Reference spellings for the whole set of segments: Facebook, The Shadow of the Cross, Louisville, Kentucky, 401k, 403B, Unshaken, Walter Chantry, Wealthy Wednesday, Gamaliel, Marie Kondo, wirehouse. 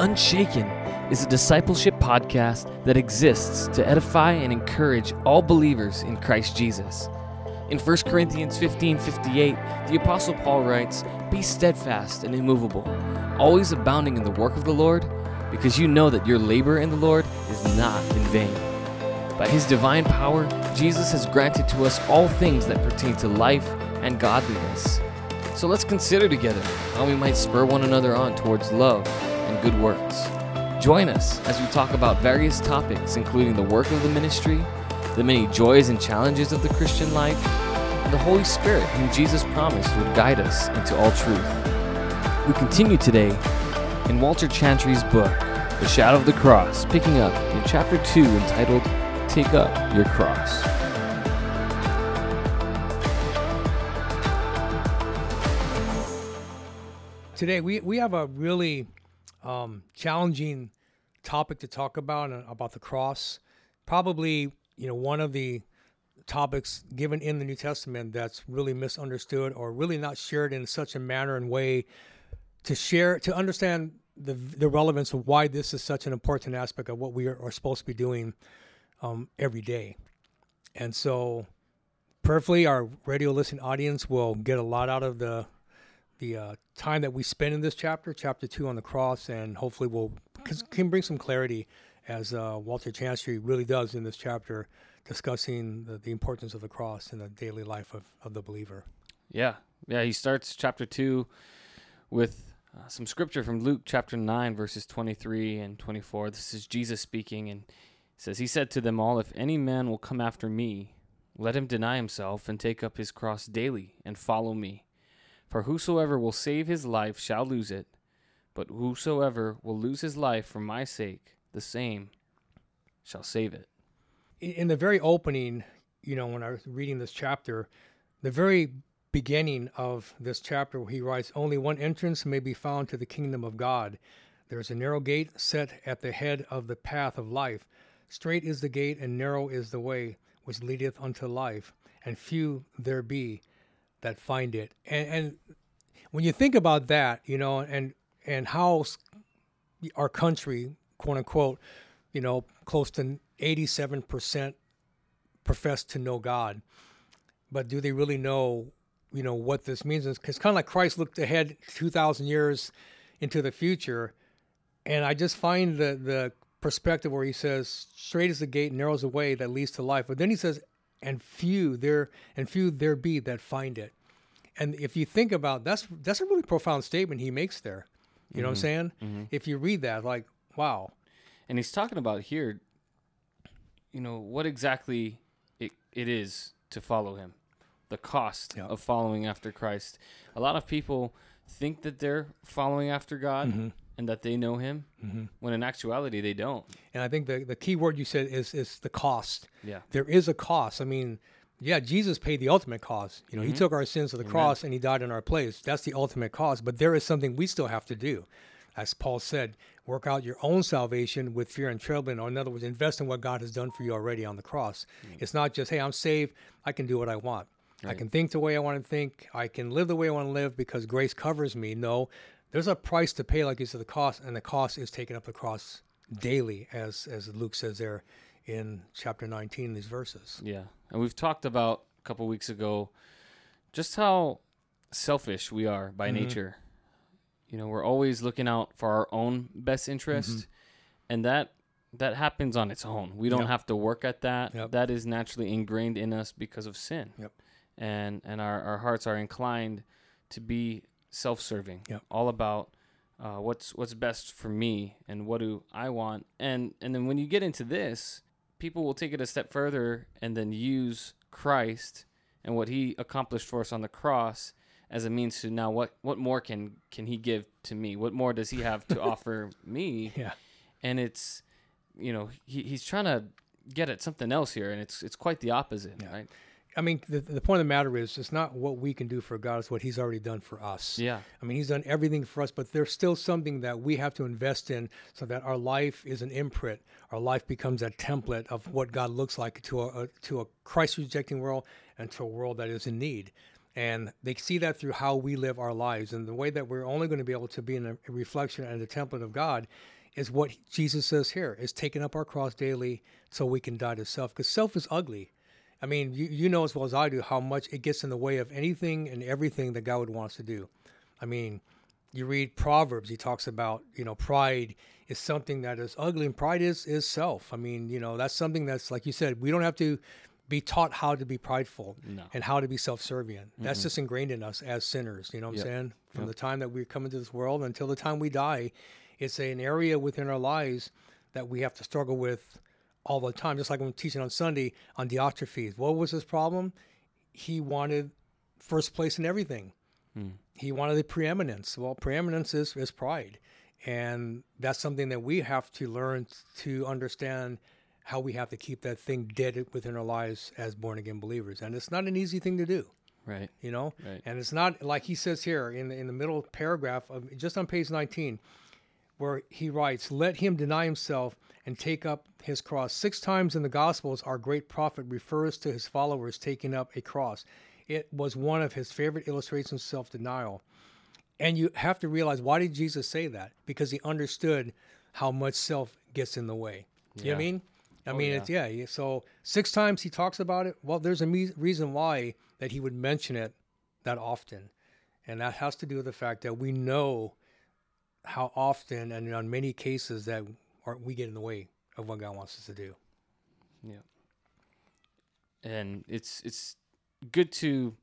Unshaken is a discipleship podcast that exists to edify and encourage all believers in Christ Jesus. In 1 Corinthians 15:58, the Apostle Paul writes, "Be steadfast and immovable, always abounding in the work of the Lord, because you know that your labor in the Lord is not in vain." By His divine power, Jesus has granted to us all things that pertain to life and godliness. So let's consider together how we might spur one another on towards love and good works. Join us as we talk about various topics, including the work of the ministry, the many joys and challenges of the Christian life, and the Holy Spirit whom Jesus promised would guide us into all truth. We continue today in Walter Chantry's book, The Shadow of the Cross, picking up in chapter 2 entitled, "Take Up Your Cross." Today we have a really challenging topic to talk about the cross. Probably, one of the topics given in the New Testament that's really misunderstood or really not shared in such a manner and way to understand the relevance of why this is such an important aspect of what we are supposed to be doing every day. And so, prayerfully, our radio listening audience will get a lot out of the time that we spend in this chapter 2 on the cross, and hopefully we'll can bring some clarity as Walter Chantry really does in this chapter, discussing the importance of the cross in the daily life of the believer. Yeah, he starts chapter 2 with some scripture from Luke chapter 9, verses 23 and 24. This is Jesus speaking, and he says, "He said to them all, 'If any man will come after me, let him deny himself and take up his cross daily and follow me. For whosoever will save his life shall lose it, but whosoever will lose his life for my sake, the same shall save it.'" In the very opening, when I was reading this chapter, the very beginning of this chapter, where he writes, "Only one entrance may be found to the kingdom of God. There is a narrow gate set at the head of the path of life. Straight is the gate and narrow is the way which leadeth unto life, and few there be that find it." And when you think about that, and how our country, quote unquote, close to 87% profess to know God, but do they really know, what this means? It's kind of like Christ looked ahead 2,000 years into the future, and I just find the perspective where he says, "Straight is the gate, narrow is the way that leads to life," but then he says, And few there be that find it. And if you think about that's a really profound statement he makes there. You know what I'm saying? Mm-hmm. If you read that, like, wow. And he's talking about here, what exactly it is to follow him, the cost of following after Christ. A lot of people think that they're following after God and that they know him, when in actuality they don't. And I think the key word you said is the cost. Yeah. There is a cost. Jesus paid the ultimate cost. He took our sins to the cross and he died in our place. That's the ultimate cost. But there is something we still have to do. As Paul said, work out your own salvation with fear and trembling. Or in other words, invest in what God has done for you already on the cross. Mm-hmm. It's not just, hey, I'm saved, I can do what I want. Right. I can think the way I want to think. I can live the way I want to live because grace covers me. No. There's a price to pay, like you said, the cost, and the cost is taking up the cross daily, as Luke says there in chapter 19, these verses. Yeah, and we've talked about a couple weeks ago just how selfish we are by nature. We're always looking out for our own best interest, and that happens on its own. We don't have to work at that. Yep. That is naturally ingrained in us because of sin, and our hearts are inclined to be self-serving, all about what's best for me and what do I want. And then when you get into this, people will take it a step further and then use Christ and what he accomplished for us on the cross as a means to, now what more can he give to me? What more does he have to offer me? Yeah. And it's, he's trying to get at something else here, and it's quite the opposite, right? The point of the matter is, it's not what we can do for God, it's what he's already done for us. Yeah. He's done everything for us, but there's still something that we have to invest in so that our life is an imprint. Our life becomes a template of what God looks like to a Christ-rejecting world and to a world that is in need. And they see that through how we live our lives. And the way that we're only going to be able to be in a reflection and a template of God is what Jesus says here, is taking up our cross daily so we can die to self. Because self is ugly. I mean, you know as well as I do how much it gets in the way of anything and everything that God would want us to do. I mean, you read Proverbs, he talks about, you know, pride is something that is ugly, and pride is self. I mean, you know, that's something that's, like you said, we don't have to be taught how to be prideful and how to be self-servient. That's just ingrained in us as sinners, you know what I'm saying? From the time that we come into this world until the time we die, it's an area within our lives that we have to struggle with all the time. Just like I'm teaching on Sunday on Diotrephes. What was his problem? He wanted first place in everything. He wanted the preeminence. Well, preeminence is pride. And that's something that we have to learn to understand how we have to keep that thing dead within our lives as born-again believers. And it's not an easy thing to do. Right. You know? Right. And it's not, like he says here in the middle paragraph, of just on page 19, where he writes, "Let him deny himself and take up his cross." 6 times in the Gospels, our great prophet refers to his followers taking up a cross. It was one of his favorite illustrations of self-denial. And you have to realize, why did Jesus say that? Because he understood how much self gets in the way. You know what I mean? I mean, so 6 times he talks about it. Well, there's a reason why that he would mention it that often. And that has to do with the fact that we know how often and on many cases that we get in the way of what God wants us to do. Yeah. And it's good to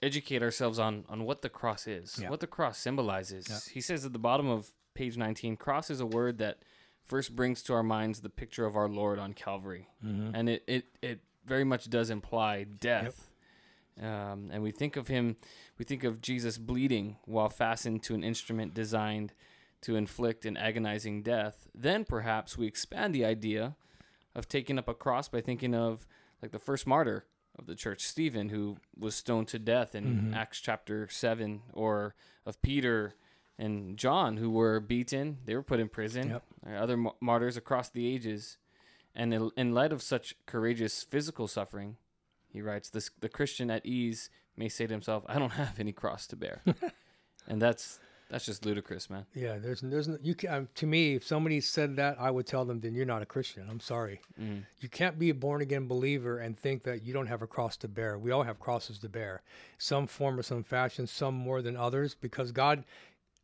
educate ourselves on what the cross is, what the cross symbolizes. Yeah. He says at the bottom of page 19, cross is a word that first brings to our minds the picture of our Lord on Calvary. And it very much does imply death. And we think of Jesus bleeding while fastened to an instrument designed to inflict an agonizing death. Then perhaps we expand the idea of taking up a cross by thinking of like the first martyr of the church, Stephen, who was stoned to death in Acts chapter 7, or of Peter and John, who were beaten. They were put in prison. Other martyrs across the ages. And in light of such courageous physical suffering, he writes, the Christian at ease may say to himself, I don't have any cross to bear. And that's just ludicrous, man. Yeah, to me, if somebody said that, I would tell them, then you're not a Christian. I'm sorry. You can't be a born-again believer and think that you don't have a cross to bear. We all have crosses to bear, some form or some fashion, some more than others, because God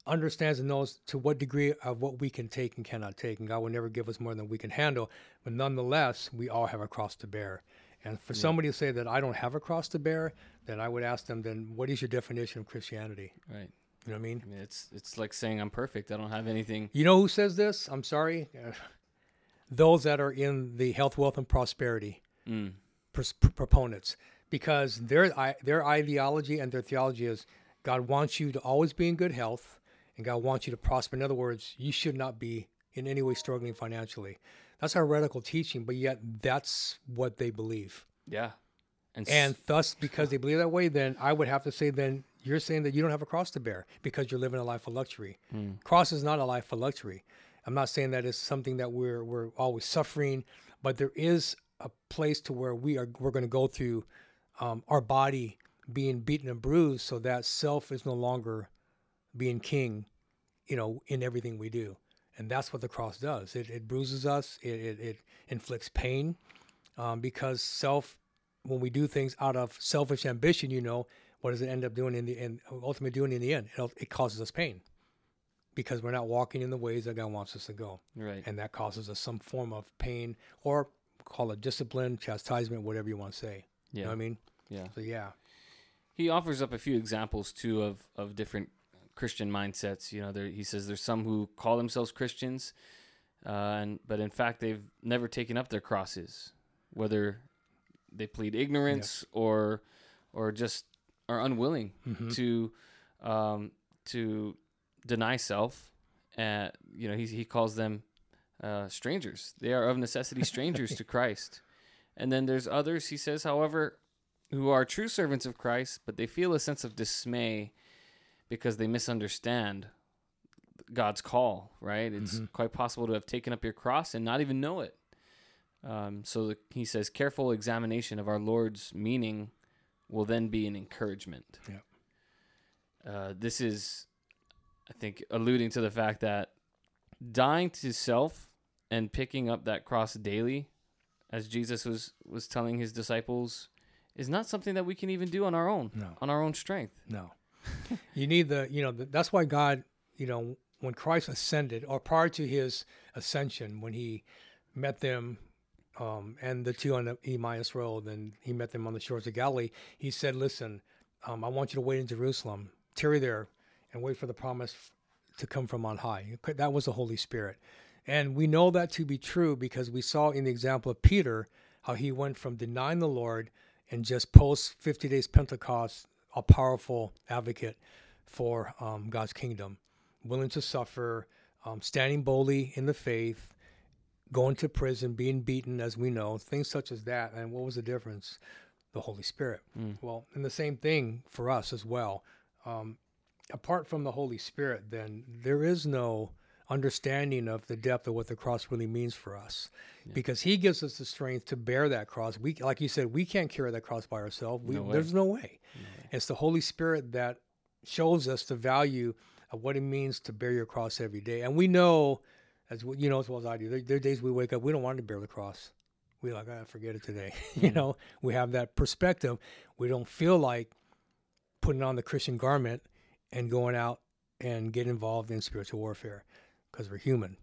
understands and knows to what degree of what we can take and cannot take, and God will never give us more than we can handle. But nonetheless, we all have a cross to bear. And for somebody to say that I don't have a cross to bear, then I would ask them, then what is your definition of Christianity? Right. You know what I mean? I mean, it's like saying I'm perfect. I don't have anything. You know who says this? I'm sorry. Those that are in the health, wealth, and prosperity proponents, because their ideology and their theology is God wants you to always be in good health, and God wants you to prosper. In other words, you should not be in any way struggling financially. That's heretical teaching, but yet that's what they believe. Yeah. And thus, because they believe that way, then I would have to say, then you're saying that you don't have a cross to bear because you're living a life of luxury. Cross is not a life of luxury. I'm not saying that it's something that we're always suffering, but there is a place to where we're going to go through our body being beaten and bruised, so that self is no longer being king, you know, in everything we do. And that's what the cross does. It bruises us. It inflicts pain, because self, when we do things out of selfish ambition, you know, what does it end up doing in the end? Ultimately, doing in the end, it causes us pain because we're not walking in the ways that God wants us to go. Right. And that causes us some form of pain, or call it discipline, chastisement, whatever you want to say. Yeah. You know what I mean? Yeah. So yeah. He offers up a few examples too of different Christian mindsets. You know, he says there's some who call themselves Christians, but in fact they've never taken up their crosses, whether they plead ignorance or just are unwilling to deny self. You know, he calls them strangers. They are of necessity strangers to Christ. And then there's others, he says, however, who are true servants of Christ, but they feel a sense of dismay because they misunderstand God's call, right? It's quite possible to have taken up your cross and not even know it. So he says, careful examination of our Lord's meaning will then be an encouragement. Yeah. This is, I think, alluding to the fact that dying to self and picking up that cross daily, as Jesus was telling his disciples, is not something that we can even do on our own, on our own strength. No. You need that's why God, when Christ ascended, or prior to his ascension, when he met them and the two on the Emmaus Road, and he met them on the shores of Galilee, he said, listen, I want you to wait in Jerusalem, tarry there, and wait for the promise to come from on high. That was the Holy Spirit. And we know that to be true because we saw in the example of Peter how he went from denying the Lord and just post 50 days Pentecost, a powerful advocate for God's kingdom, willing to suffer, standing boldly in the faith, going to prison, being beaten, as we know, things such as that. And what was the difference? The Holy Spirit. Mm. Well, and the same thing for us as well. Apart from the Holy Spirit, then, there is no understanding of the depth of what the cross really means for us, because he gives us the strength to bear that cross. We, like you said, we can't carry that cross by ourselves. There's no way. It's the Holy Spirit that shows us the value of what it means to bear your cross every day. And we know, as you know as well as I do, there are days we wake up, we don't want to bear the cross. We're like, I forget it today. Mm-hmm. We have that perspective. We don't feel like putting on the Christian garment and going out and get involved in spiritual warfare, because we're human.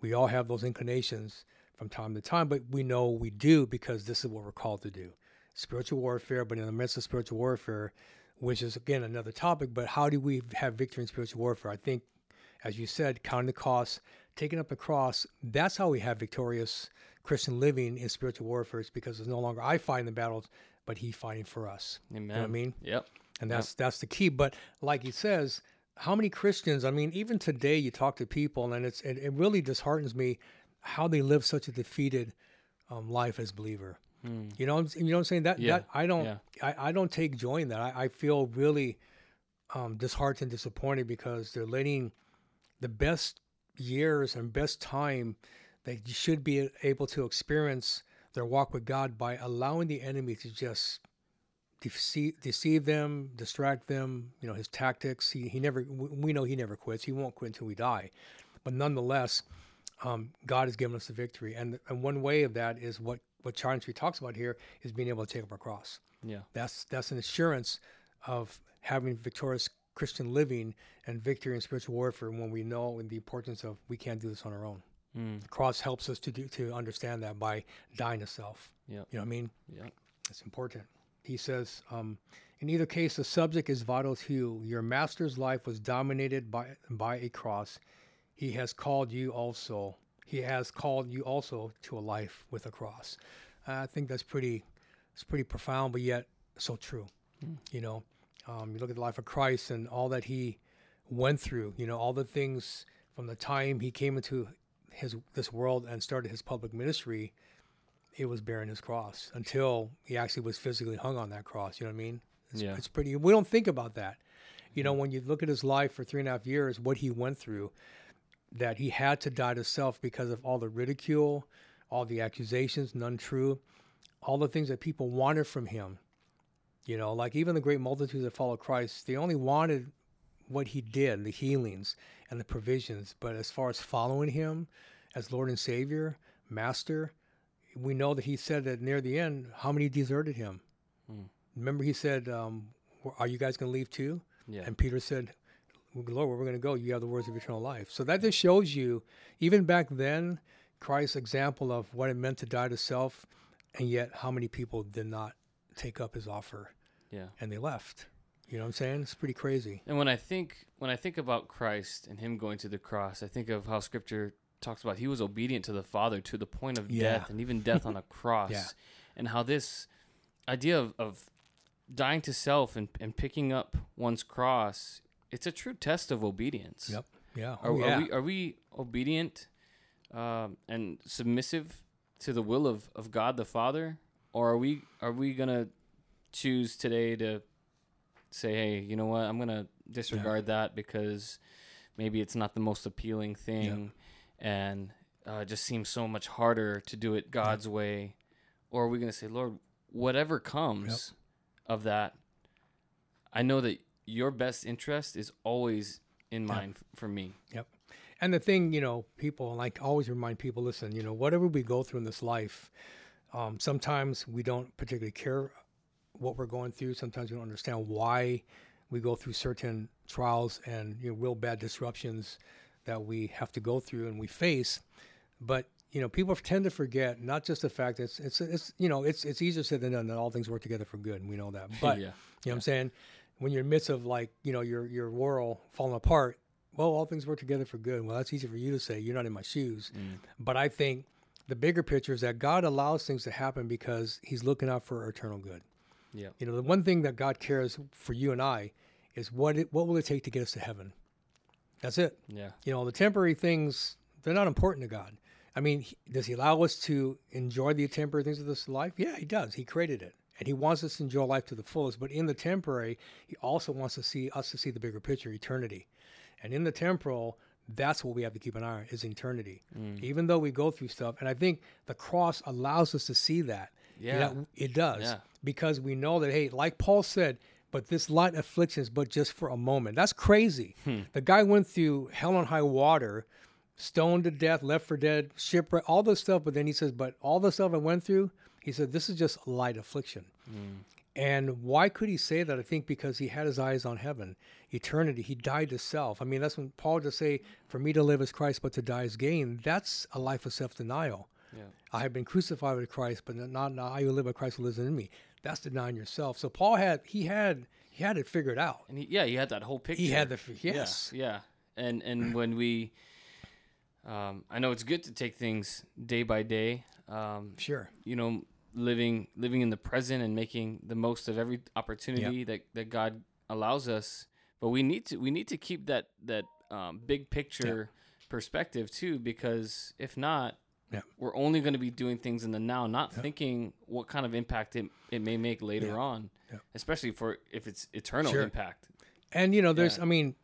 We all have those inclinations from time to time, but we know we do because this is what we're called to do. Spiritual warfare, but in the midst of spiritual warfare, which is, again, another topic, but how do we have victory in spiritual warfare? I think, as you said, counting the cost, taking up the cross, that's how we have victorious Christian living in spiritual warfare. It's because it's no longer I fighting the battles, but he fighting for us. Amen. You know what I mean? Yep. And that's the key. But like he says, how many Christians, even today you talk to people, and it really disheartens me how they live such a defeated life as believer. Mm. You know what I'm saying? I don't take joy in that. I feel really disheartened, disappointed, because they're letting the best years and best time they should be able to experience their walk with God by allowing the enemy to just deceive them, distract them. His tactics, we know he never quits. He won't quit until we die. But nonetheless, God has given us the victory. And one way of that is what Chantry talks about here is being able to take up our cross. Yeah. That's an assurance of having victorious Christian living and victory in spiritual warfare when we know the importance of we can't do this on our own. Mm. The cross helps us to understand that by dying to self. Yeah. You know what I mean? Yeah. It's important. He says, in either case, the subject is vital to you. Your master's life was dominated by a cross. He has called you also to a life with a cross. I think it's pretty profound, but yet so true. Mm. You look at the life of Christ and all that he went through. All the things from the time he came into this world and started his public ministry. It was bearing his cross until he actually was physically hung on that cross. You know what I mean? It's pretty, we don't think about that. When you look at his life for 3.5 years, what he went through, that he had to die to self because of all the ridicule, all the accusations, none true, all the things that people wanted from him. Like even the great multitudes that follow Christ, they only wanted what he did, the healings and the provisions. But as far as following him as Lord and Savior, Master, we know that he said that near the end, how many deserted him? Mm. Remember he said, are you guys going to leave too? Yeah. And Peter said, Lord, where we're going to go? You have the words of eternal life. So that just shows you, even back then, Christ's example of what it meant to die to self, and yet how many people did not take up his offer. Yeah. And they left. You know what I'm saying? It's pretty crazy. And when I think about Christ and him going to the cross, I think of how Scripture talks about he was obedient to the Father to the point of death, and even death on a cross. And how this idea of dying to self and picking up one's cross, it's a true test of obedience. Yep. Yeah. Are we obedient and submissive to the will of God the Father, or are we gonna choose today to say, hey, you know what, I'm gonna disregard that because maybe it's not the most appealing thing. Yep. And it just seems so much harder to do it God's way. Or are we going to say, Lord, whatever comes, of that, I know that your best interest is always in mind for me. Yep. And the thing, you know, people, like, always remind people, listen, you know, whatever we go through in this life, sometimes we don't particularly care what we're going through. Sometimes we don't understand why we go through certain trials and, you know, real bad disruptions that we have to go through and we face. But, you know, people tend to forget not just the fact that it's you know, it's easier said than done, that all things work together for good, and we know that. But you know what I'm saying? When you're in the midst of, like, you know, your world falling apart, well, all things work together for good. Well, that's easy for you to say. You're not in my shoes. Mm. But I think the bigger picture is that God allows things to happen because he's looking out for our eternal good. Yeah. You know, the one thing that God cares for you and I is what will it take to get us to heaven? That's it. Yeah. You know, the temporary things, they're not important to God. I mean, does he allow us to enjoy the temporary things of this life? Yeah, he does. He created it. And he wants us to enjoy life to the fullest. But in the temporary, he also wants to see us to see the bigger picture, eternity. And in the temporal, that's what we have to keep an eye on, is eternity. Mm. Even though we go through stuff. And I think the cross allows us to see that. Yeah. You know, it does. Yeah. Because we know that, hey, like Paul said, but this light affliction is but just for a moment. That's crazy. Hmm. The guy went through hell and high water, stoned to death, left for dead, shipwreck, all this stuff. But then he says, but all the stuff I went through, he said, this is just a light affliction. Mm. And why could he say that? I think because he had his eyes on heaven, eternity. He died to self. I mean, that's when Paul just say, for me to live is Christ, but to die is gain. That's a life of self-denial. Yeah. I have been crucified with Christ, but not I who live, but Christ who lives in me. That's denying yourself. So Paul had it figured out. And he had that whole picture. He had the And when we, I know it's good to take things day by day. Sure. You know, living in the present and making the most of every opportunity that God allows us. But we need to keep that big picture perspective too, because if not. Yeah. We're only going to be doing things in the now, not thinking what kind of impact it may make later on, especially if it's eternal impact. And, you know, there's, I mean,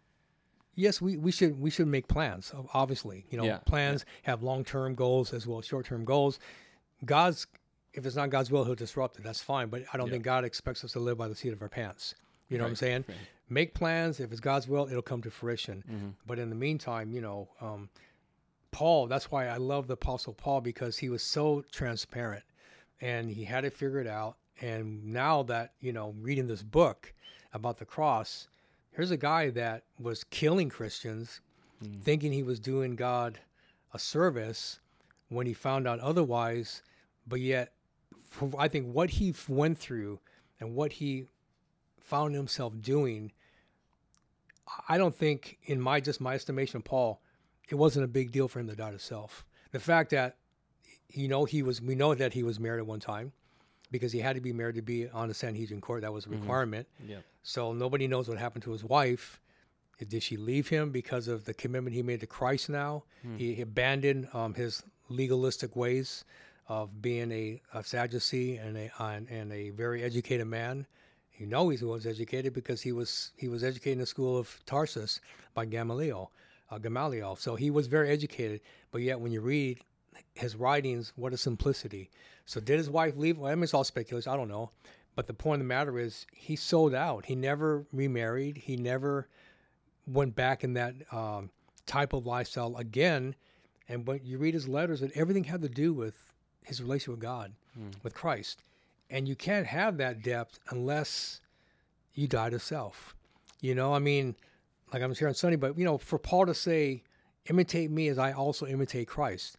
yes, we should make plans, obviously. You know, plans have long-term goals as well as short-term goals. If it's not God's will, he'll disrupt it. That's fine. But I don't think God expects us to live by the seat of our pants. You know what I'm saying? Right. Make plans. If it's God's will, it'll come to fruition. Mm-hmm. But in the meantime, you know, Paul, that's why I love the Apostle Paul, because he was so transparent and he had it figured out. And now that, you know, reading this book about the cross, here's a guy that was killing Christians, thinking he was doing God a service when he found out otherwise. But yet, I think what he went through and what he found himself doing, I don't think, in my estimation of Paul, it wasn't a big deal for him to die to self. The fact that, you know, we know that he was married at one time, because he had to be married to be on the Sanhedrin court. That was a requirement. Mm-hmm. Yeah. So nobody knows what happened to his wife. Did she leave him because of the commitment he made to Christ now? Mm. He abandoned his legalistic ways of being a Sadducee and a very educated man. You know he was educated because he was educated in the school of Tarsus by Gamaliel. So he was very educated, but yet when you read his writings, what a simplicity. So did his wife leave? Well, I mean, it's all speculation. I don't know. But the point of the matter is he sold out. He never remarried. He never went back in that type of lifestyle again. And when you read his letters, that everything had to do with his relationship with God, with Christ. And you can't have that depth unless you die to self. You know, I mean, like I'm here on Sunday, but, you know, for Paul to say, imitate me as I also imitate Christ.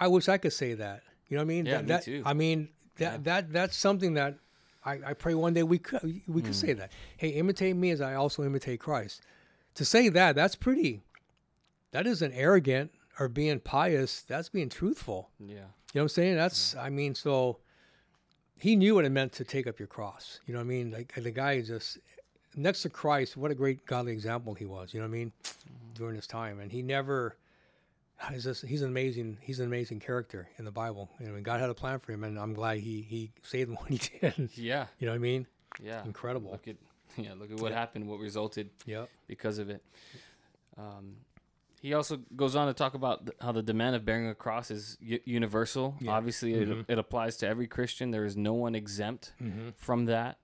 I wish I could say that. You know what I mean? Yeah, me too. I mean, that's something that I pray one day we could say that. Hey, imitate me as I also imitate Christ. To say that, that isn't arrogant or being pious. That's being truthful. Yeah. You know what I'm saying? I mean, so he knew what it meant to take up your cross. You know what I mean? Like, the guy just... next to Christ, what a great godly example he was, you know what I mean, during his time. And he never, he's an amazing character in the Bible. You know, and God had a plan for him, and I'm glad he saved him when he did. Yeah. You know what I mean? Yeah. Incredible. Look at what happened, what resulted because of it. He also goes on to talk about how the demand of bearing a cross is universal. Yeah. Obviously, it applies to every Christian. There is no one exempt from that.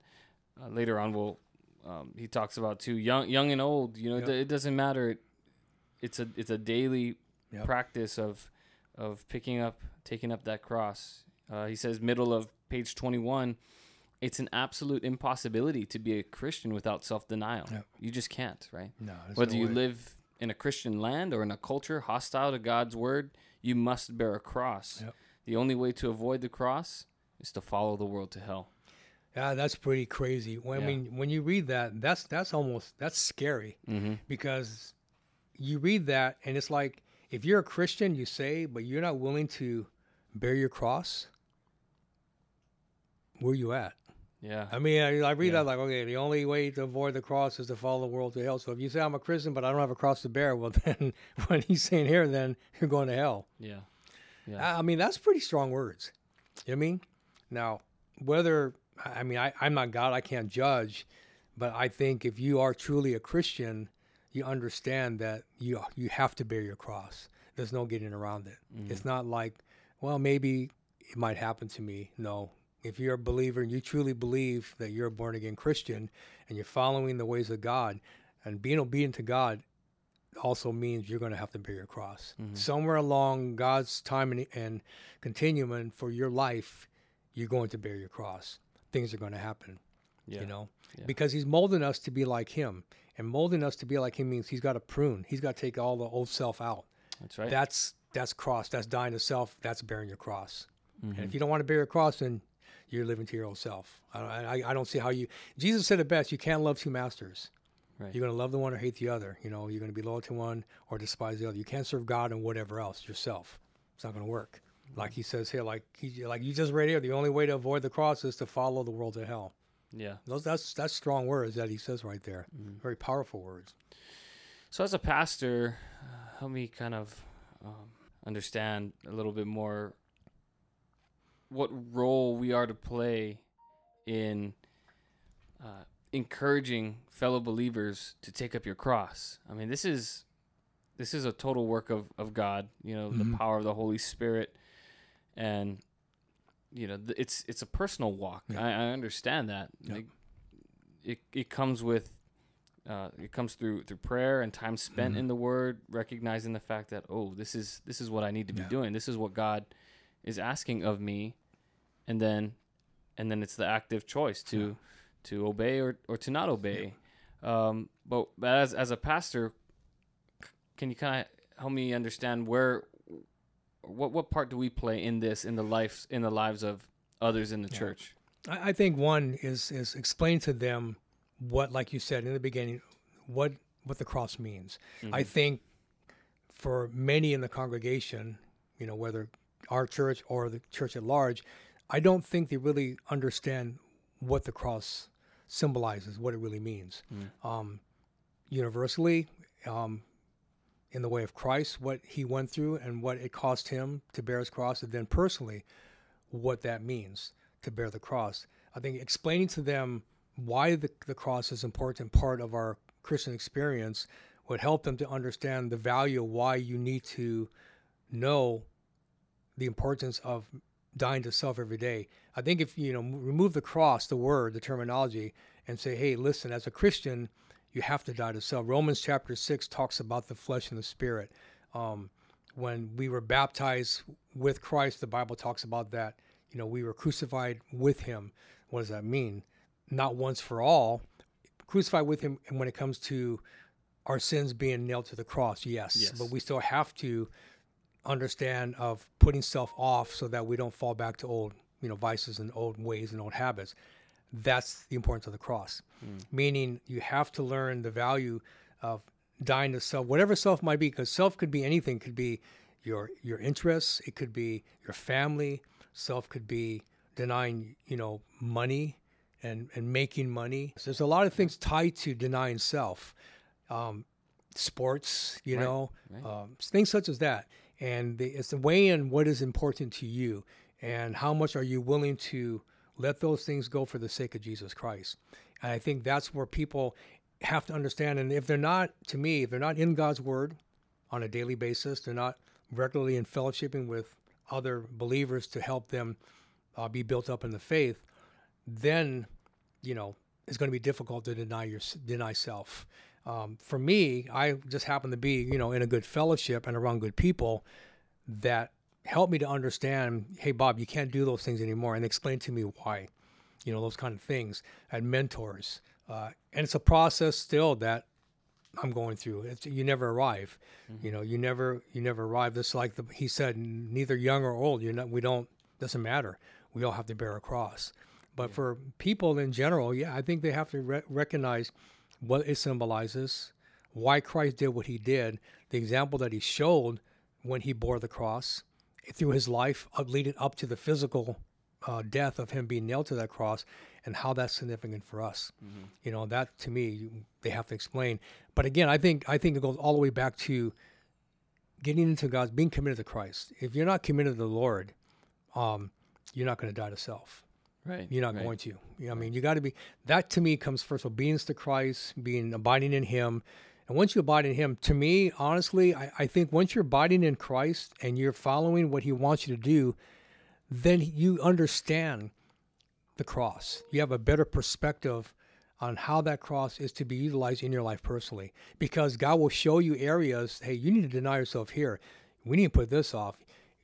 later on, we'll he talks about too, young and old. You know, yep. it doesn't matter. It's a daily yep. practice of taking up that cross. He says, middle of page 21, it's an absolute impossibility to be a Christian without self-denial. Yep. You just can't, right? No. Whether you live in a Christian land or in a culture hostile to God's word, you must bear a cross. Yep. The only way to avoid the cross is to follow the world to hell. Yeah, that's pretty crazy. I mean, when you read that, that's scary, mm-hmm. because you read that and it's like, if you're a Christian, you say, but you're not willing to bear your cross, where you at? Yeah. I mean, I read that like, okay, the only way to avoid the cross is to follow the world to hell. So if you say I'm a Christian, but I don't have a cross to bear, well, then what he's saying here, then you're going to hell. Yeah. Yeah. I mean, that's pretty strong words. You know what I mean? Now, I'm not God, I can't judge, but I think if you are truly a Christian, you understand that you have to bear your cross. There's no getting around it. Mm-hmm. It's not like, well, maybe it might happen to me. No. If you're a believer and you truly believe that you're a born-again Christian and you're following the ways of God, and being obedient to God also means you're going to have to bear your cross. Mm-hmm. Somewhere along God's time and continuum for your life, you're going to bear your cross. Things are going to happen, you know, because he's molding us to be like him. And molding us to be like him means he's got to prune. He's got to take all the old self out. That's right. That's cross. That's dying to self. That's bearing your cross. Mm-hmm. And if you don't want to bear your cross, then you're living to your old self. I don't see how you... Jesus said it best. You can't love two masters. Right. You're going to love the one or hate the other. You know, you're going to be loyal to one or despise the other. You can't serve God and whatever else, yourself. It's not going to work. Mm-hmm. Like he says here, like you just read here, the only way to avoid the cross is to follow the world to hell. Yeah, that's strong words that he says right there. Mm-hmm. Very powerful words. So as a pastor, help me kind of understand a little bit more what role we are to play in encouraging fellow believers to take up your cross. I mean, this is a total work of God. You know, mm-hmm. the power of the Holy Spirit, and you know, it's a personal walk. Yeah. I understand that. Yeah. Like, it comes with through prayer and time spent mm-hmm. in the Word, recognizing the fact that this is what I need to be doing. This is what God is asking of me, and then it's the active choice to obey or to not obey. Yeah. But as a pastor, can you kind of help me understand where? What part do we play in this, in the lives of others in the church? I think one is explain to them what, like you said in the beginning, what the cross means. Mm-hmm. I think for many in the congregation, you know, whether our church or the church at large, I don't think they really understand what the cross symbolizes, what it really means. Mm-hmm. Universally, in the way of Christ, what he went through and what it cost him to bear his cross, and then personally, what that means to bear the cross. I think explaining to them why the cross is an important part of our Christian experience would help them to understand the value of why you need to know the importance of dying to self every day. I think if you remove the cross, the word, the terminology, and say, hey, listen, as a Christian, you have to die to self. Romans chapter 6 talks about the flesh and the spirit. When we were baptized with Christ, the Bible talks about that. You know, we were crucified with him. What does that mean? Not once for all. Crucified with him, and when it comes to our sins being nailed to the cross, yes. But we still have to understand of putting self off so that we don't fall back to old, vices and old ways and old habits. That's the importance of the cross, meaning you have to learn the value of dying to self, whatever self might be, because self could be anything. It could be your interests. It could be your family. Self could be denying, money and making money. So there's a lot of things tied to denying self, sports, right. Things such as that. And it's the weigh in what is important to you and how much are you willing to let those things go for the sake of Jesus Christ. And I think that's where people have to understand. And if they're not in God's word on a daily basis, they're not regularly in fellowshipping with other believers to help them be built up in the faith, then, it's going to be difficult to deny self. For me, I just happen to be, you know, in a good fellowship and around good people that help me to understand, hey, Bob, you can't do those things anymore, and explain to me why, you know, those kind of things, and mentors. And it's a process still that I'm going through. It's, you never arrive, mm-hmm. you know, you never arrive. It's like he said, neither young or old, doesn't matter. We all have to bear a cross. But for people in general, yeah, I think they have to recognize what it symbolizes, why Christ did what he did, the example that he showed when he bore the cross, through his life leading up to the physical death of him being nailed to that cross, and how that's significant for us. Mm-hmm. You know, that to me, they have to explain. But again, I think it goes all the way back to getting into God's, being committed to Christ. If you're not committed to the Lord, you're not going to die to self. Right. You're not going to. I mean, you got to be. That to me comes first, obedience to Christ, abiding in Him. And once you abide in Him, to me, honestly, I think once you're abiding in Christ and you're following what He wants you to do, then you understand the cross. You have a better perspective on how that cross is to be utilized in your life personally, because God will show you areas. Hey, you need to deny yourself here. We need to put this off.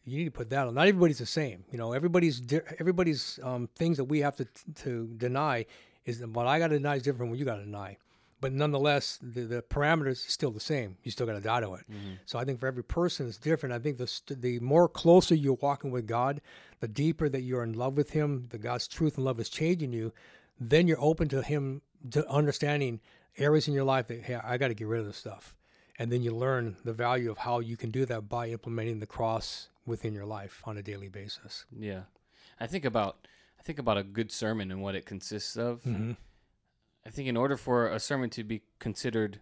You need to put that on. Not everybody's the same. You know, everybody's things that we have to deny is what I got to deny is different from what you got to deny. But nonetheless, the parameters is still the same. You still got to die to it. Mm-hmm. So I think for every person it's different. I think the more closer you're walking with God, the deeper that you're in love with Him, the God's truth and love is changing you, then you're open to Him, to understanding areas in your life that, hey, I got to get rid of this stuff. And then you learn the value of how you can do that by implementing the cross within your life on a daily basis. Yeah. I think about a good sermon and what it consists of. Mm-hmm. I think in order for a sermon to be considered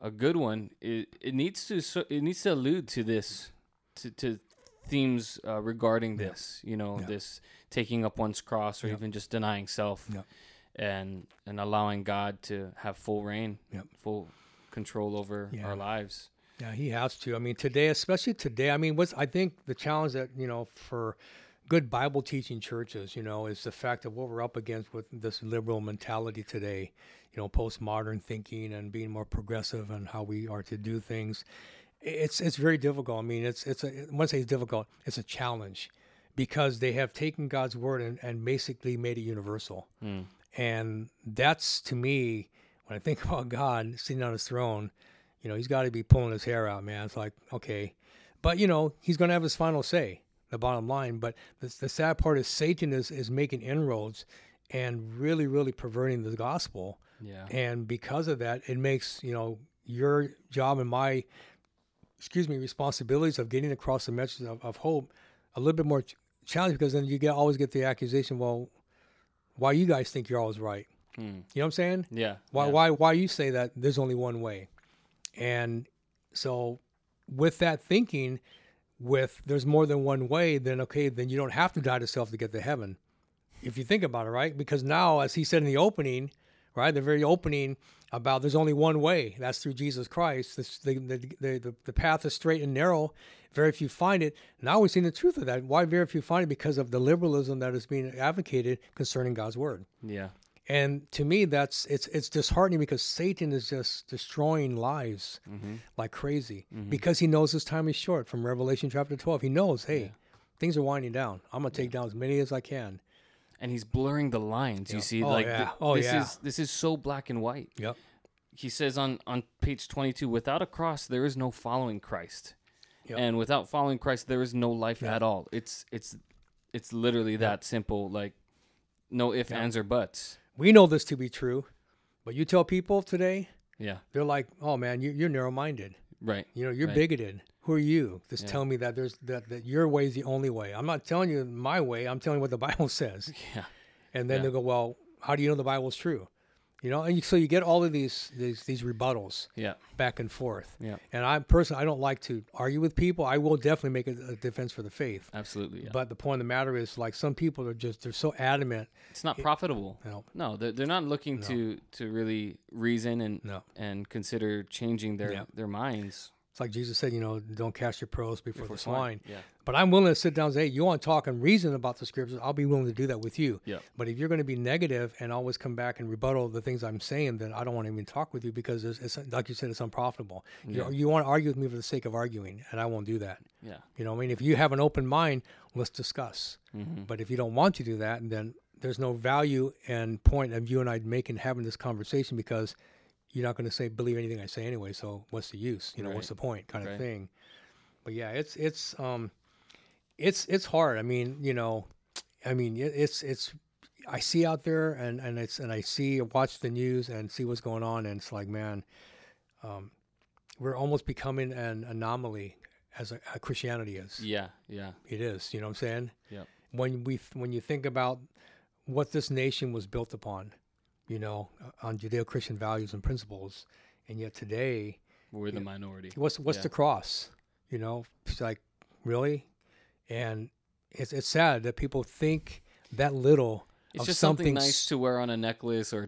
a good one, it needs to allude to this, to themes regarding this, you know, this taking up one's cross, or even just denying self, and allowing God to have full reign, full control over our lives. Yeah, He has to. I mean, especially today, I mean, I think the challenge that, you know, for good Bible teaching churches, you know, is the fact that what we're up against with this liberal mentality today, you know, postmodern thinking and being more progressive and how we are to do things. It's very difficult. I mean, when I say it's difficult, it's a challenge, because they have taken God's word and basically made it universal. Mm. And that's, to me, when I think about God sitting on His throne, you know, He's got to be pulling His hair out, man. It's like, okay. But, you know, He's going to have His final say, the bottom line. But the sad part is Satan is making inroads and really, really perverting the gospel. Yeah. And because of that, it makes, you know, your job and my, responsibilities of getting across the message of hope a little bit more challenging, because then you always get the accusation, well, why you guys think you're always right? Hmm. You know what I'm saying? Yeah. Why you say that there's only one way? And so with that thinking, with there's more than one way, then you don't have to die to self to get to heaven. If you think about it, right? Because now, as he said in the opening, right, the very opening about there's only one way, that's through Jesus Christ. The path is straight and narrow. Very few find it. Now we've seen the truth of that. Why very few find it? Because of the liberalism that is being advocated concerning God's word. Yeah. And to me, it's disheartening, because Satan is just destroying lives like crazy, because he knows his time is short. From Revelation chapter 12, he knows, hey, things are winding down. I'm going to take down as many as I can. And he's blurring the lines, you see. This is so black and white. Yep. He says on page 22, without a cross, there is no following Christ. Yep. And without following Christ, there is no life at all. It's literally that simple, like no ifs, ands, or buts. We know this to be true, but you tell people today, they're like, "Oh man, you're narrow-minded, right? You know, you're bigoted. Who are you? Just tell me that that your way is the only way. I'm not telling you my way. I'm telling you what the Bible says." Yeah, and then they go, "Well, how do you know the Bible's true?" You know, and so you get all of these rebuttals, back and forth. Yeah, and I don't like to argue with people. I will definitely make a defense for the faith. Absolutely. Yeah. But the point of the matter is, like, some people they're so adamant. It's not profitable. No, they're not looking to really reason and consider changing their minds. It's like Jesus said, you know, don't cast your pearls before the swine. Yeah. But I'm willing to sit down and say, hey, you want to talk and reason about the scriptures, I'll be willing to do that with you. Yeah. But if you're going to be negative and always come back and rebuttal the things I'm saying, then I don't want to even talk with you because, it's like you said, it's unprofitable. Yeah. You want to argue with me for the sake of arguing, and I won't do that. Yeah. You know what I mean? If you have an open mind, let's discuss. Mm-hmm. But if you don't want to do that, then there's no value and point of you and I making having this conversation because you're not going to say believe anything I say anyway, so what's the use? You know, right. What's the point, kind of thing. But yeah, it's hard. I mean, you know, I see out there and I watch the news and see what's going on, and it's like, man, we're almost becoming an anomaly as a Christianity is. Yeah, yeah, it is. You know what I'm saying? Yeah. When you think about what this nation was built upon. You know, on Judeo-Christian values and principles, and yet today we're the minority. What's the cross? You know, it's like, really, and it's sad that people think that little. It's just something nice to wear on a necklace or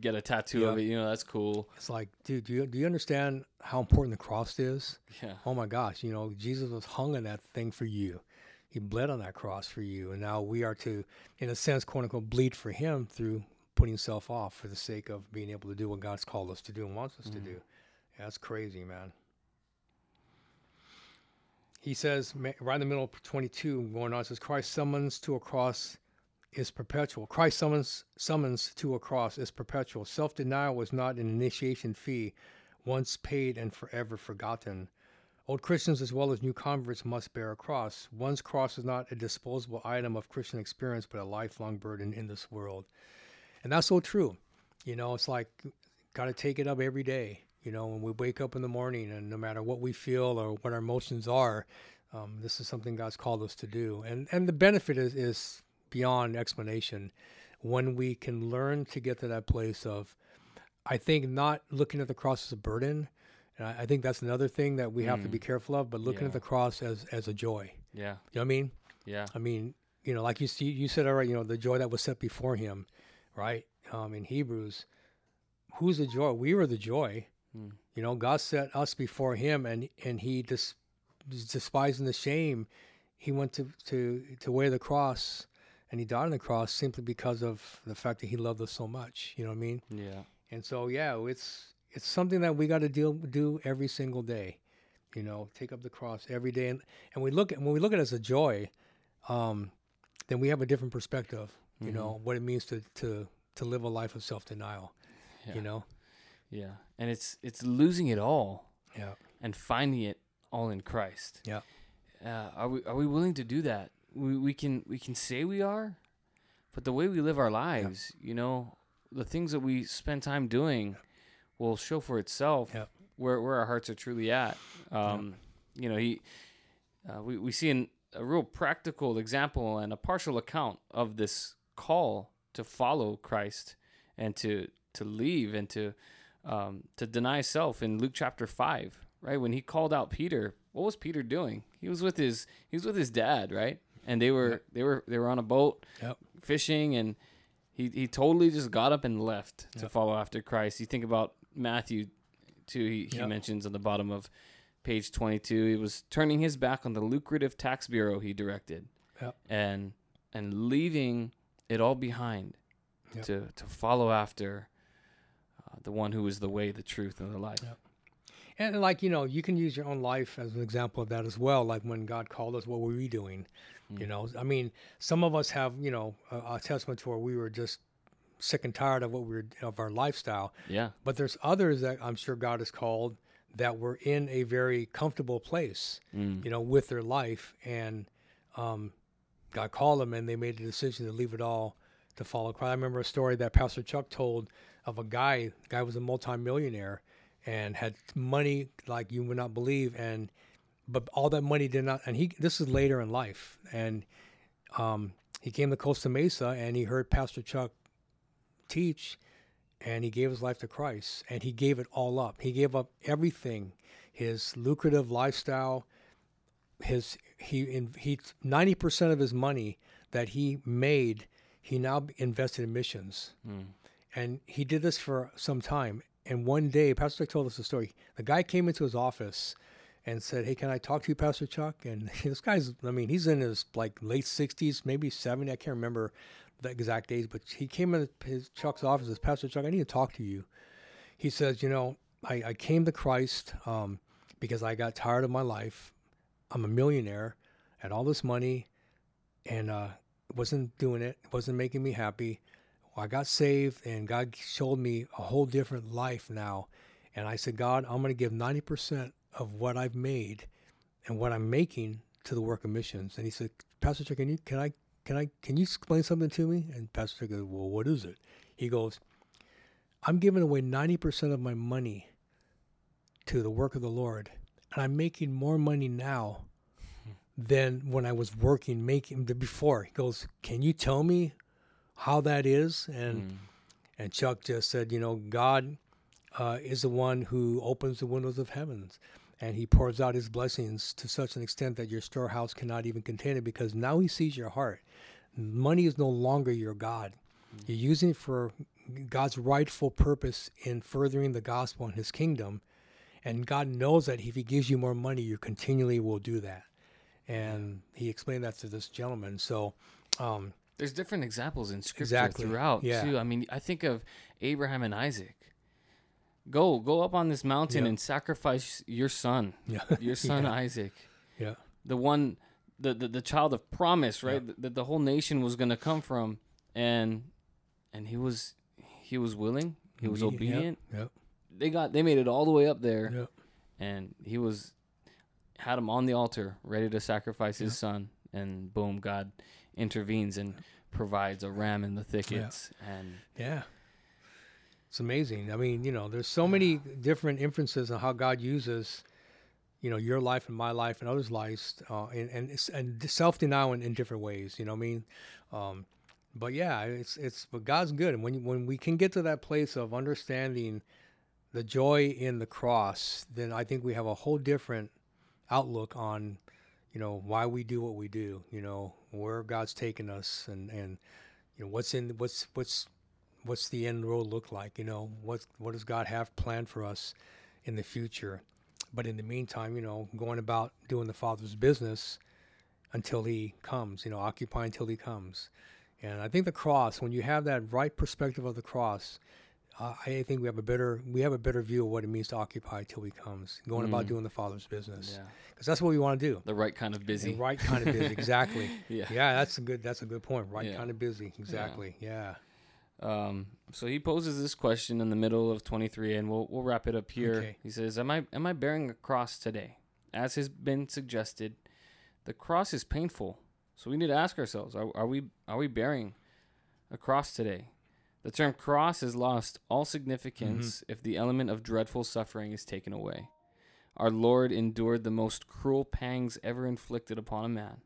get a tattoo of it. You know, that's cool. It's like, dude, do you understand how important the cross is? Yeah. Oh my gosh, you know, Jesus was hung on that thing for you. He bled on that cross for you, and now we are to, in a sense, quote unquote, bleed for him through putting self off for the sake of being able to do what God's called us to do and wants us to do. Yeah, that's crazy, man. He says, right in the middle of 22 going on, it says, Christ's summons to a cross is perpetual. Self-denial was not an initiation fee, once paid and forever forgotten. Old Christians as well as new converts must bear a cross. One's cross is not a disposable item of Christian experience, but a lifelong burden in this world. And that's so true. You know, it's like, got to take it up every day. You know, when we wake up in the morning, and no matter what we feel or what our emotions are, this is something God's called us to do. And the benefit is beyond explanation when we can learn to get to that place of, I think, not looking at the cross as a burden. And I think that's another thing that we have to be careful of, but looking at the cross as a joy. Yeah. You know what I mean? Yeah. I mean, you know, like you said, all right, you know, the joy that was set before him. Right? In Hebrews, who's the joy? We were the joy. Mm. You know, God set us before him, and he despising the shame. He went to wear the cross, and he died on the cross simply because of the fact that he loved us so much. You know what I mean? Yeah. And so, yeah, it's something that we got to do every single day. You know, take up the cross every day. And when we look at it as a joy, then we have a different perspective. You know, what it means to live a life of self-denial, you know? Yeah. And it's losing it all and finding it all in Christ. Yeah. Are we willing to do that? We can say we are, but the way we live our lives, you know, the things that we spend time doing will show for itself where our hearts are truly at. You know, we see a real practical example and a partial account of this call to follow Christ and to leave and to deny self in Luke chapter 5, right? When he called out Peter, what was Peter doing? He was with his dad, right? And they were on a boat fishing, and he totally just got up and left to follow after Christ. You think about Matthew too, he mentions on the bottom of page 22, he was turning his back on the lucrative tax bureau he directed and leaving it all behind to follow after the one who is the way, the truth, and the life. Yep. And like, you know, you can use your own life as an example of that as well. Like when God called us, what were we doing? Mm. You know, I mean, some of us have, you know, a testament to where we were just sick and tired of of our lifestyle. Yeah. But there's others that I'm sure God has called that were in a very comfortable place, you know, with their life, and God called them, and they made a decision to leave it all to follow Christ. I remember a story that Pastor Chuck told of a guy. The guy was a multimillionaire and had money like you would not believe, but all that money did not. And this is later in life, and he came to Costa Mesa, and he heard Pastor Chuck teach, and he gave his life to Christ, and he gave it all up. He gave up everything, his lucrative lifestyle, 90% of his money that he made, he now invested in missions. Mm. And he did this for some time. And one day, Pastor Dick told us the story. The guy came into his office and said, hey, can I talk to you, Pastor Chuck? And this guy's, I mean, he's in his like late 60s, maybe 70. I can't remember the exact days, but he came in his Chuck's office and says, Pastor Chuck, I need to talk to you. He says, you know, I came to Christ because I got tired of my life. I'm a millionaire and all this money, and wasn't doing it. It wasn't making me happy. Well, I got saved, and God showed me a whole different life now. And I said, God, I'm going to give 90% of what I've made and what I'm making to the work of missions. And he said, Pastor Chuck, can you explain something to me? And Pastor Chuck goes, well, what is it? He goes, I'm giving away 90% of my money to the work of the Lord, and I'm making more money now than when I was working, making before. He goes, can you tell me how that is? And Chuck just said, you know, God is the one who opens the windows of heavens, and he pours out his blessings to such an extent that your storehouse cannot even contain it, because now he sees your heart. Money is no longer your God. You're using it for God's rightful purpose in furthering the gospel and his kingdom. And God knows that if he gives you more money, you continually will do that. And he explained that to this gentleman. So there's different examples in Scripture throughout, too. I mean, I think of Abraham and Isaac. Go up on this mountain and sacrifice your son, Isaac. Yeah. The one, the child of promise, right? That the whole nation was going to come from. And he was willing. He was obedient. Yeah. They made it all the way up there, and he had him on the altar, ready to sacrifice his son, and boom, God intervenes and provides a ram in the thickets, and it's amazing. I mean, you know, there's so many different inferences on how God uses, you know, your life and my life and others' lives, and self-denial in different ways. You know what I mean? But yeah, but God's good, and when we can get to that place of understanding the joy in the cross, then I think we have a whole different outlook on, you know, why we do what we do, you know, where God's taken us, and you know, what's the end road look like, you know, what does God have planned for us in the future? But in the meantime, you know, going about doing the Father's business until he comes, you know, occupy until he comes. And I think the cross, when you have that right perspective of the cross, I think we have a better view of what it means to occupy till he comes, going about doing the Father's business, because that's what we want to do. The right kind of busy. The right kind of busy, exactly. That's a good point. Right kind of busy, exactly. Yeah. So he poses this question in the middle of 23, and we'll wrap it up here. Okay. He says, "Am I bearing a cross today? As has been suggested, the cross is painful, so we need to ask ourselves: Are we bearing a cross today?" The term cross has lost all significance if the element of dreadful suffering is taken away. Our Lord endured the most cruel pangs ever inflicted upon a man,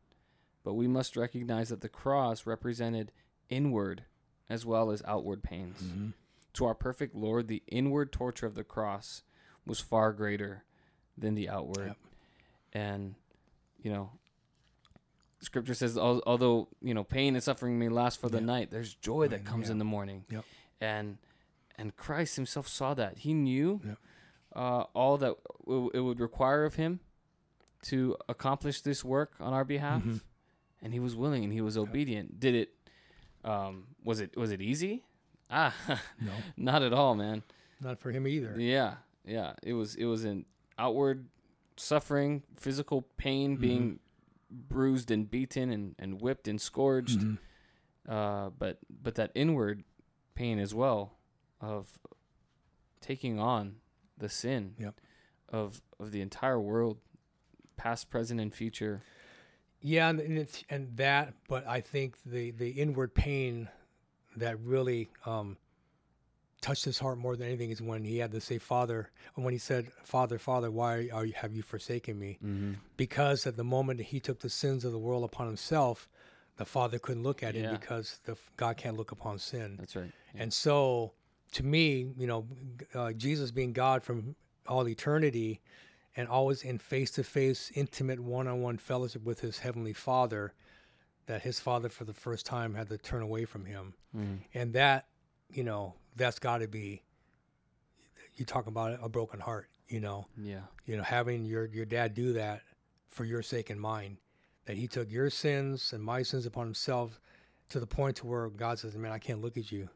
but we must recognize that the cross represented inward as well as outward pains. To our perfect Lord, the inward torture of the cross was far greater than the outward. And, you know, Scripture says, although, you know, pain and suffering may last for the night, there's joy that comes in the morning. And Christ himself saw that. He knew all that it would require of him to accomplish this work on our behalf. And he was willing, and he was obedient. Did it, was it easy? No, not at all, man. Not for him either. Yeah. It was an outward suffering, physical pain, being bruised and beaten and whipped and scourged, but that inward pain as well of taking on the sin of the entire world, past, present, and future. Yeah, and that. But I think the inward pain that really touched his heart more than anything is when he had to say, Father, why have you forsaken me? Because at the moment he took the sins of the world upon himself, the Father couldn't look at him, because God can't look upon sin. That's right. Yeah. And so, to me, you know, Jesus being God from all eternity, and always in face-to-face, intimate, one-on-one fellowship with his heavenly Father, that his Father for the first time had to turn away from him, and that, you know, that's got to be you talk about a broken heart, you know. Yeah. You know, having your dad do that for your sake and mine, that he took your sins and my sins upon himself to the point to where God says, man, I can't look at you,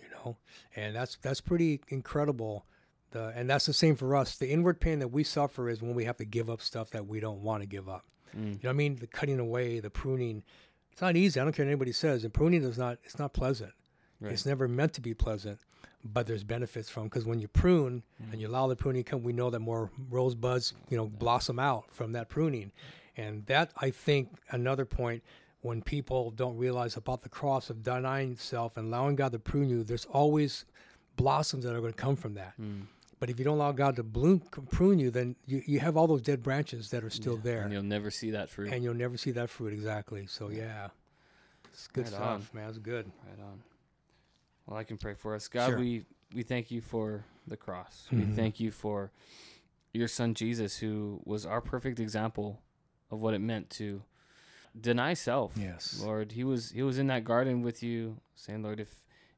you know. And that's pretty incredible. And that's the same for us. The inward pain that we suffer is when we have to give up stuff that we don't want to give up. Mm. You know what I mean? The cutting away, the pruning, it's not easy. I don't care what anybody says. And pruning is not, it's not pleasant. Right. It's never meant to be pleasant, but there's benefits from, because when you prune and you allow the pruning to come, we know that more rosebuds, you know, blossom out from that pruning. And that, I think, another point, when people don't realize about the cross of denying self and allowing God to prune you, there's always blossoms that are going to come from that. Mm. But if you don't allow God to prune you, then you have all those dead branches that are still there. And you'll never see that fruit. And you'll never see that fruit, exactly. So, yeah. It's good stuff, man. It's good. Right on. Well, I can pray for us. God, we thank you for the cross. Mm-hmm. We thank you for your son, Jesus, who was our perfect example of what it meant to deny self. Yes. Lord, he was in that garden with you, saying, Lord, if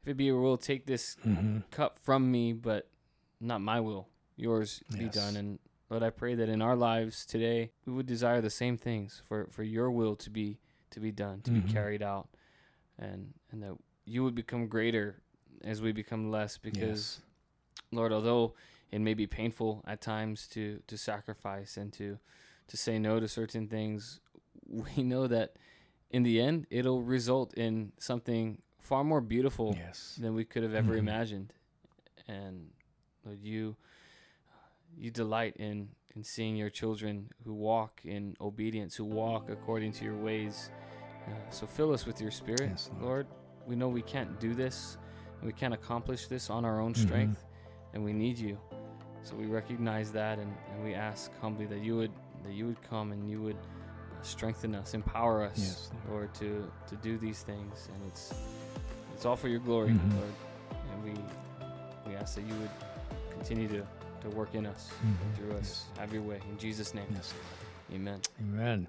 it be your will, take this cup from me, but not my will, yours be done. And Lord, I pray that in our lives today, we would desire the same things, for your will to be done, to be carried out, and that you would become greater as we become less, because Lord, although it may be painful at times to sacrifice and to say no to certain things, we know that in the end, it'll result in something far more beautiful than we could have ever imagined. And Lord, you delight in seeing your children who walk in obedience, who walk according to your ways. So fill us with your spirit, Lord. We know we can't do this, and we can't accomplish this on our own strength, and we need you. So we recognize that, and we ask humbly that you would come and you would strengthen us, empower us, Lord, to do these things. And it's all for your glory, Lord. And we ask that you would continue to work in us, through us. Have your way. In Jesus' name. Yes. Amen. Amen.